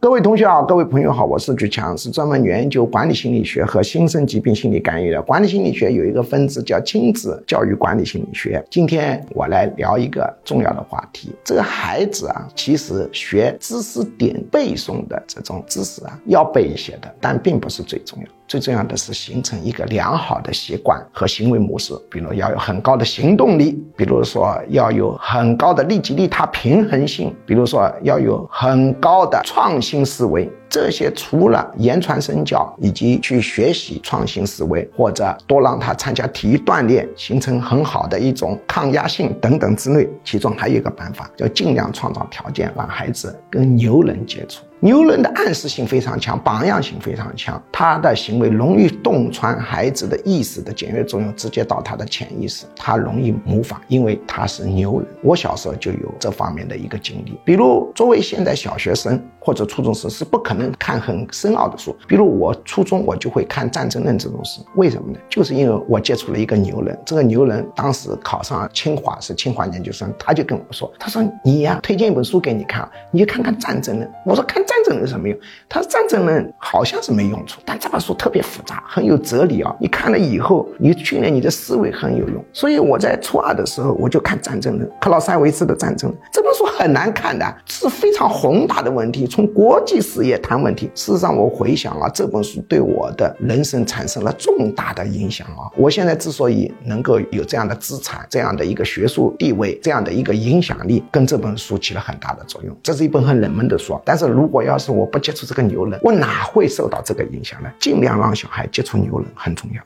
各位同学好，各位朋友好，我是菊强，是专门研究管理心理学和新生疾病心理干预的。管理心理学有一个分支叫亲子教育管理心理学。今天我来聊一个重要的话题，这个孩子啊，其实学知识点背诵的这种知识啊，要背一些的，但并不是最重要。最重要的是形成一个良好的习惯和行为模式，比如要有很高的行动力，比如说要有很高的利己利他平衡性，比如说要有很高的创新思维。这些除了言传身教以及去学习创新思维，或者多让他参加体育锻炼，形成很好的一种抗压性等等之类，其中还有一个办法，叫尽量创造条件让孩子跟牛人接触。牛人的暗示性非常强，榜样性非常强，他的行为容易洞穿孩子的意识的检阅作用，直接到他的潜意识，他容易模仿，因为他是牛人。我小时候就有这方面的一个经历，比如作为现在小学生或者初中生是不可能看很深奥的书，比如我初中我就会看《战争论》这种书，为什么呢？就是因为我接触了一个牛人，这个牛人当时考上清华，是清华研究生，他就跟我说，他说你呀，推荐一本书给你看，你就看看《战争论》。我说看战争有什么用？他说战争论好像是没用处，但这本书特别复杂，很有哲理啊！你看了以后，你训练你的思维很有用。所以我在初二的时候，我就看战争论，克劳塞维茨的战争论。这本书很难看的，是非常宏大的问题，从国际视野谈问题。事实上，我回想啊，这本书对我的人生产生了重大的影响啊！我现在之所以能够有这样的资产、这样的一个学术地位、这样的一个影响力，跟这本书起了很大的作用。这是一本很冷门的书，但是如果要是我不接触这个牛人，我哪会受到这个影响呢？尽量让小孩接触牛人很重要。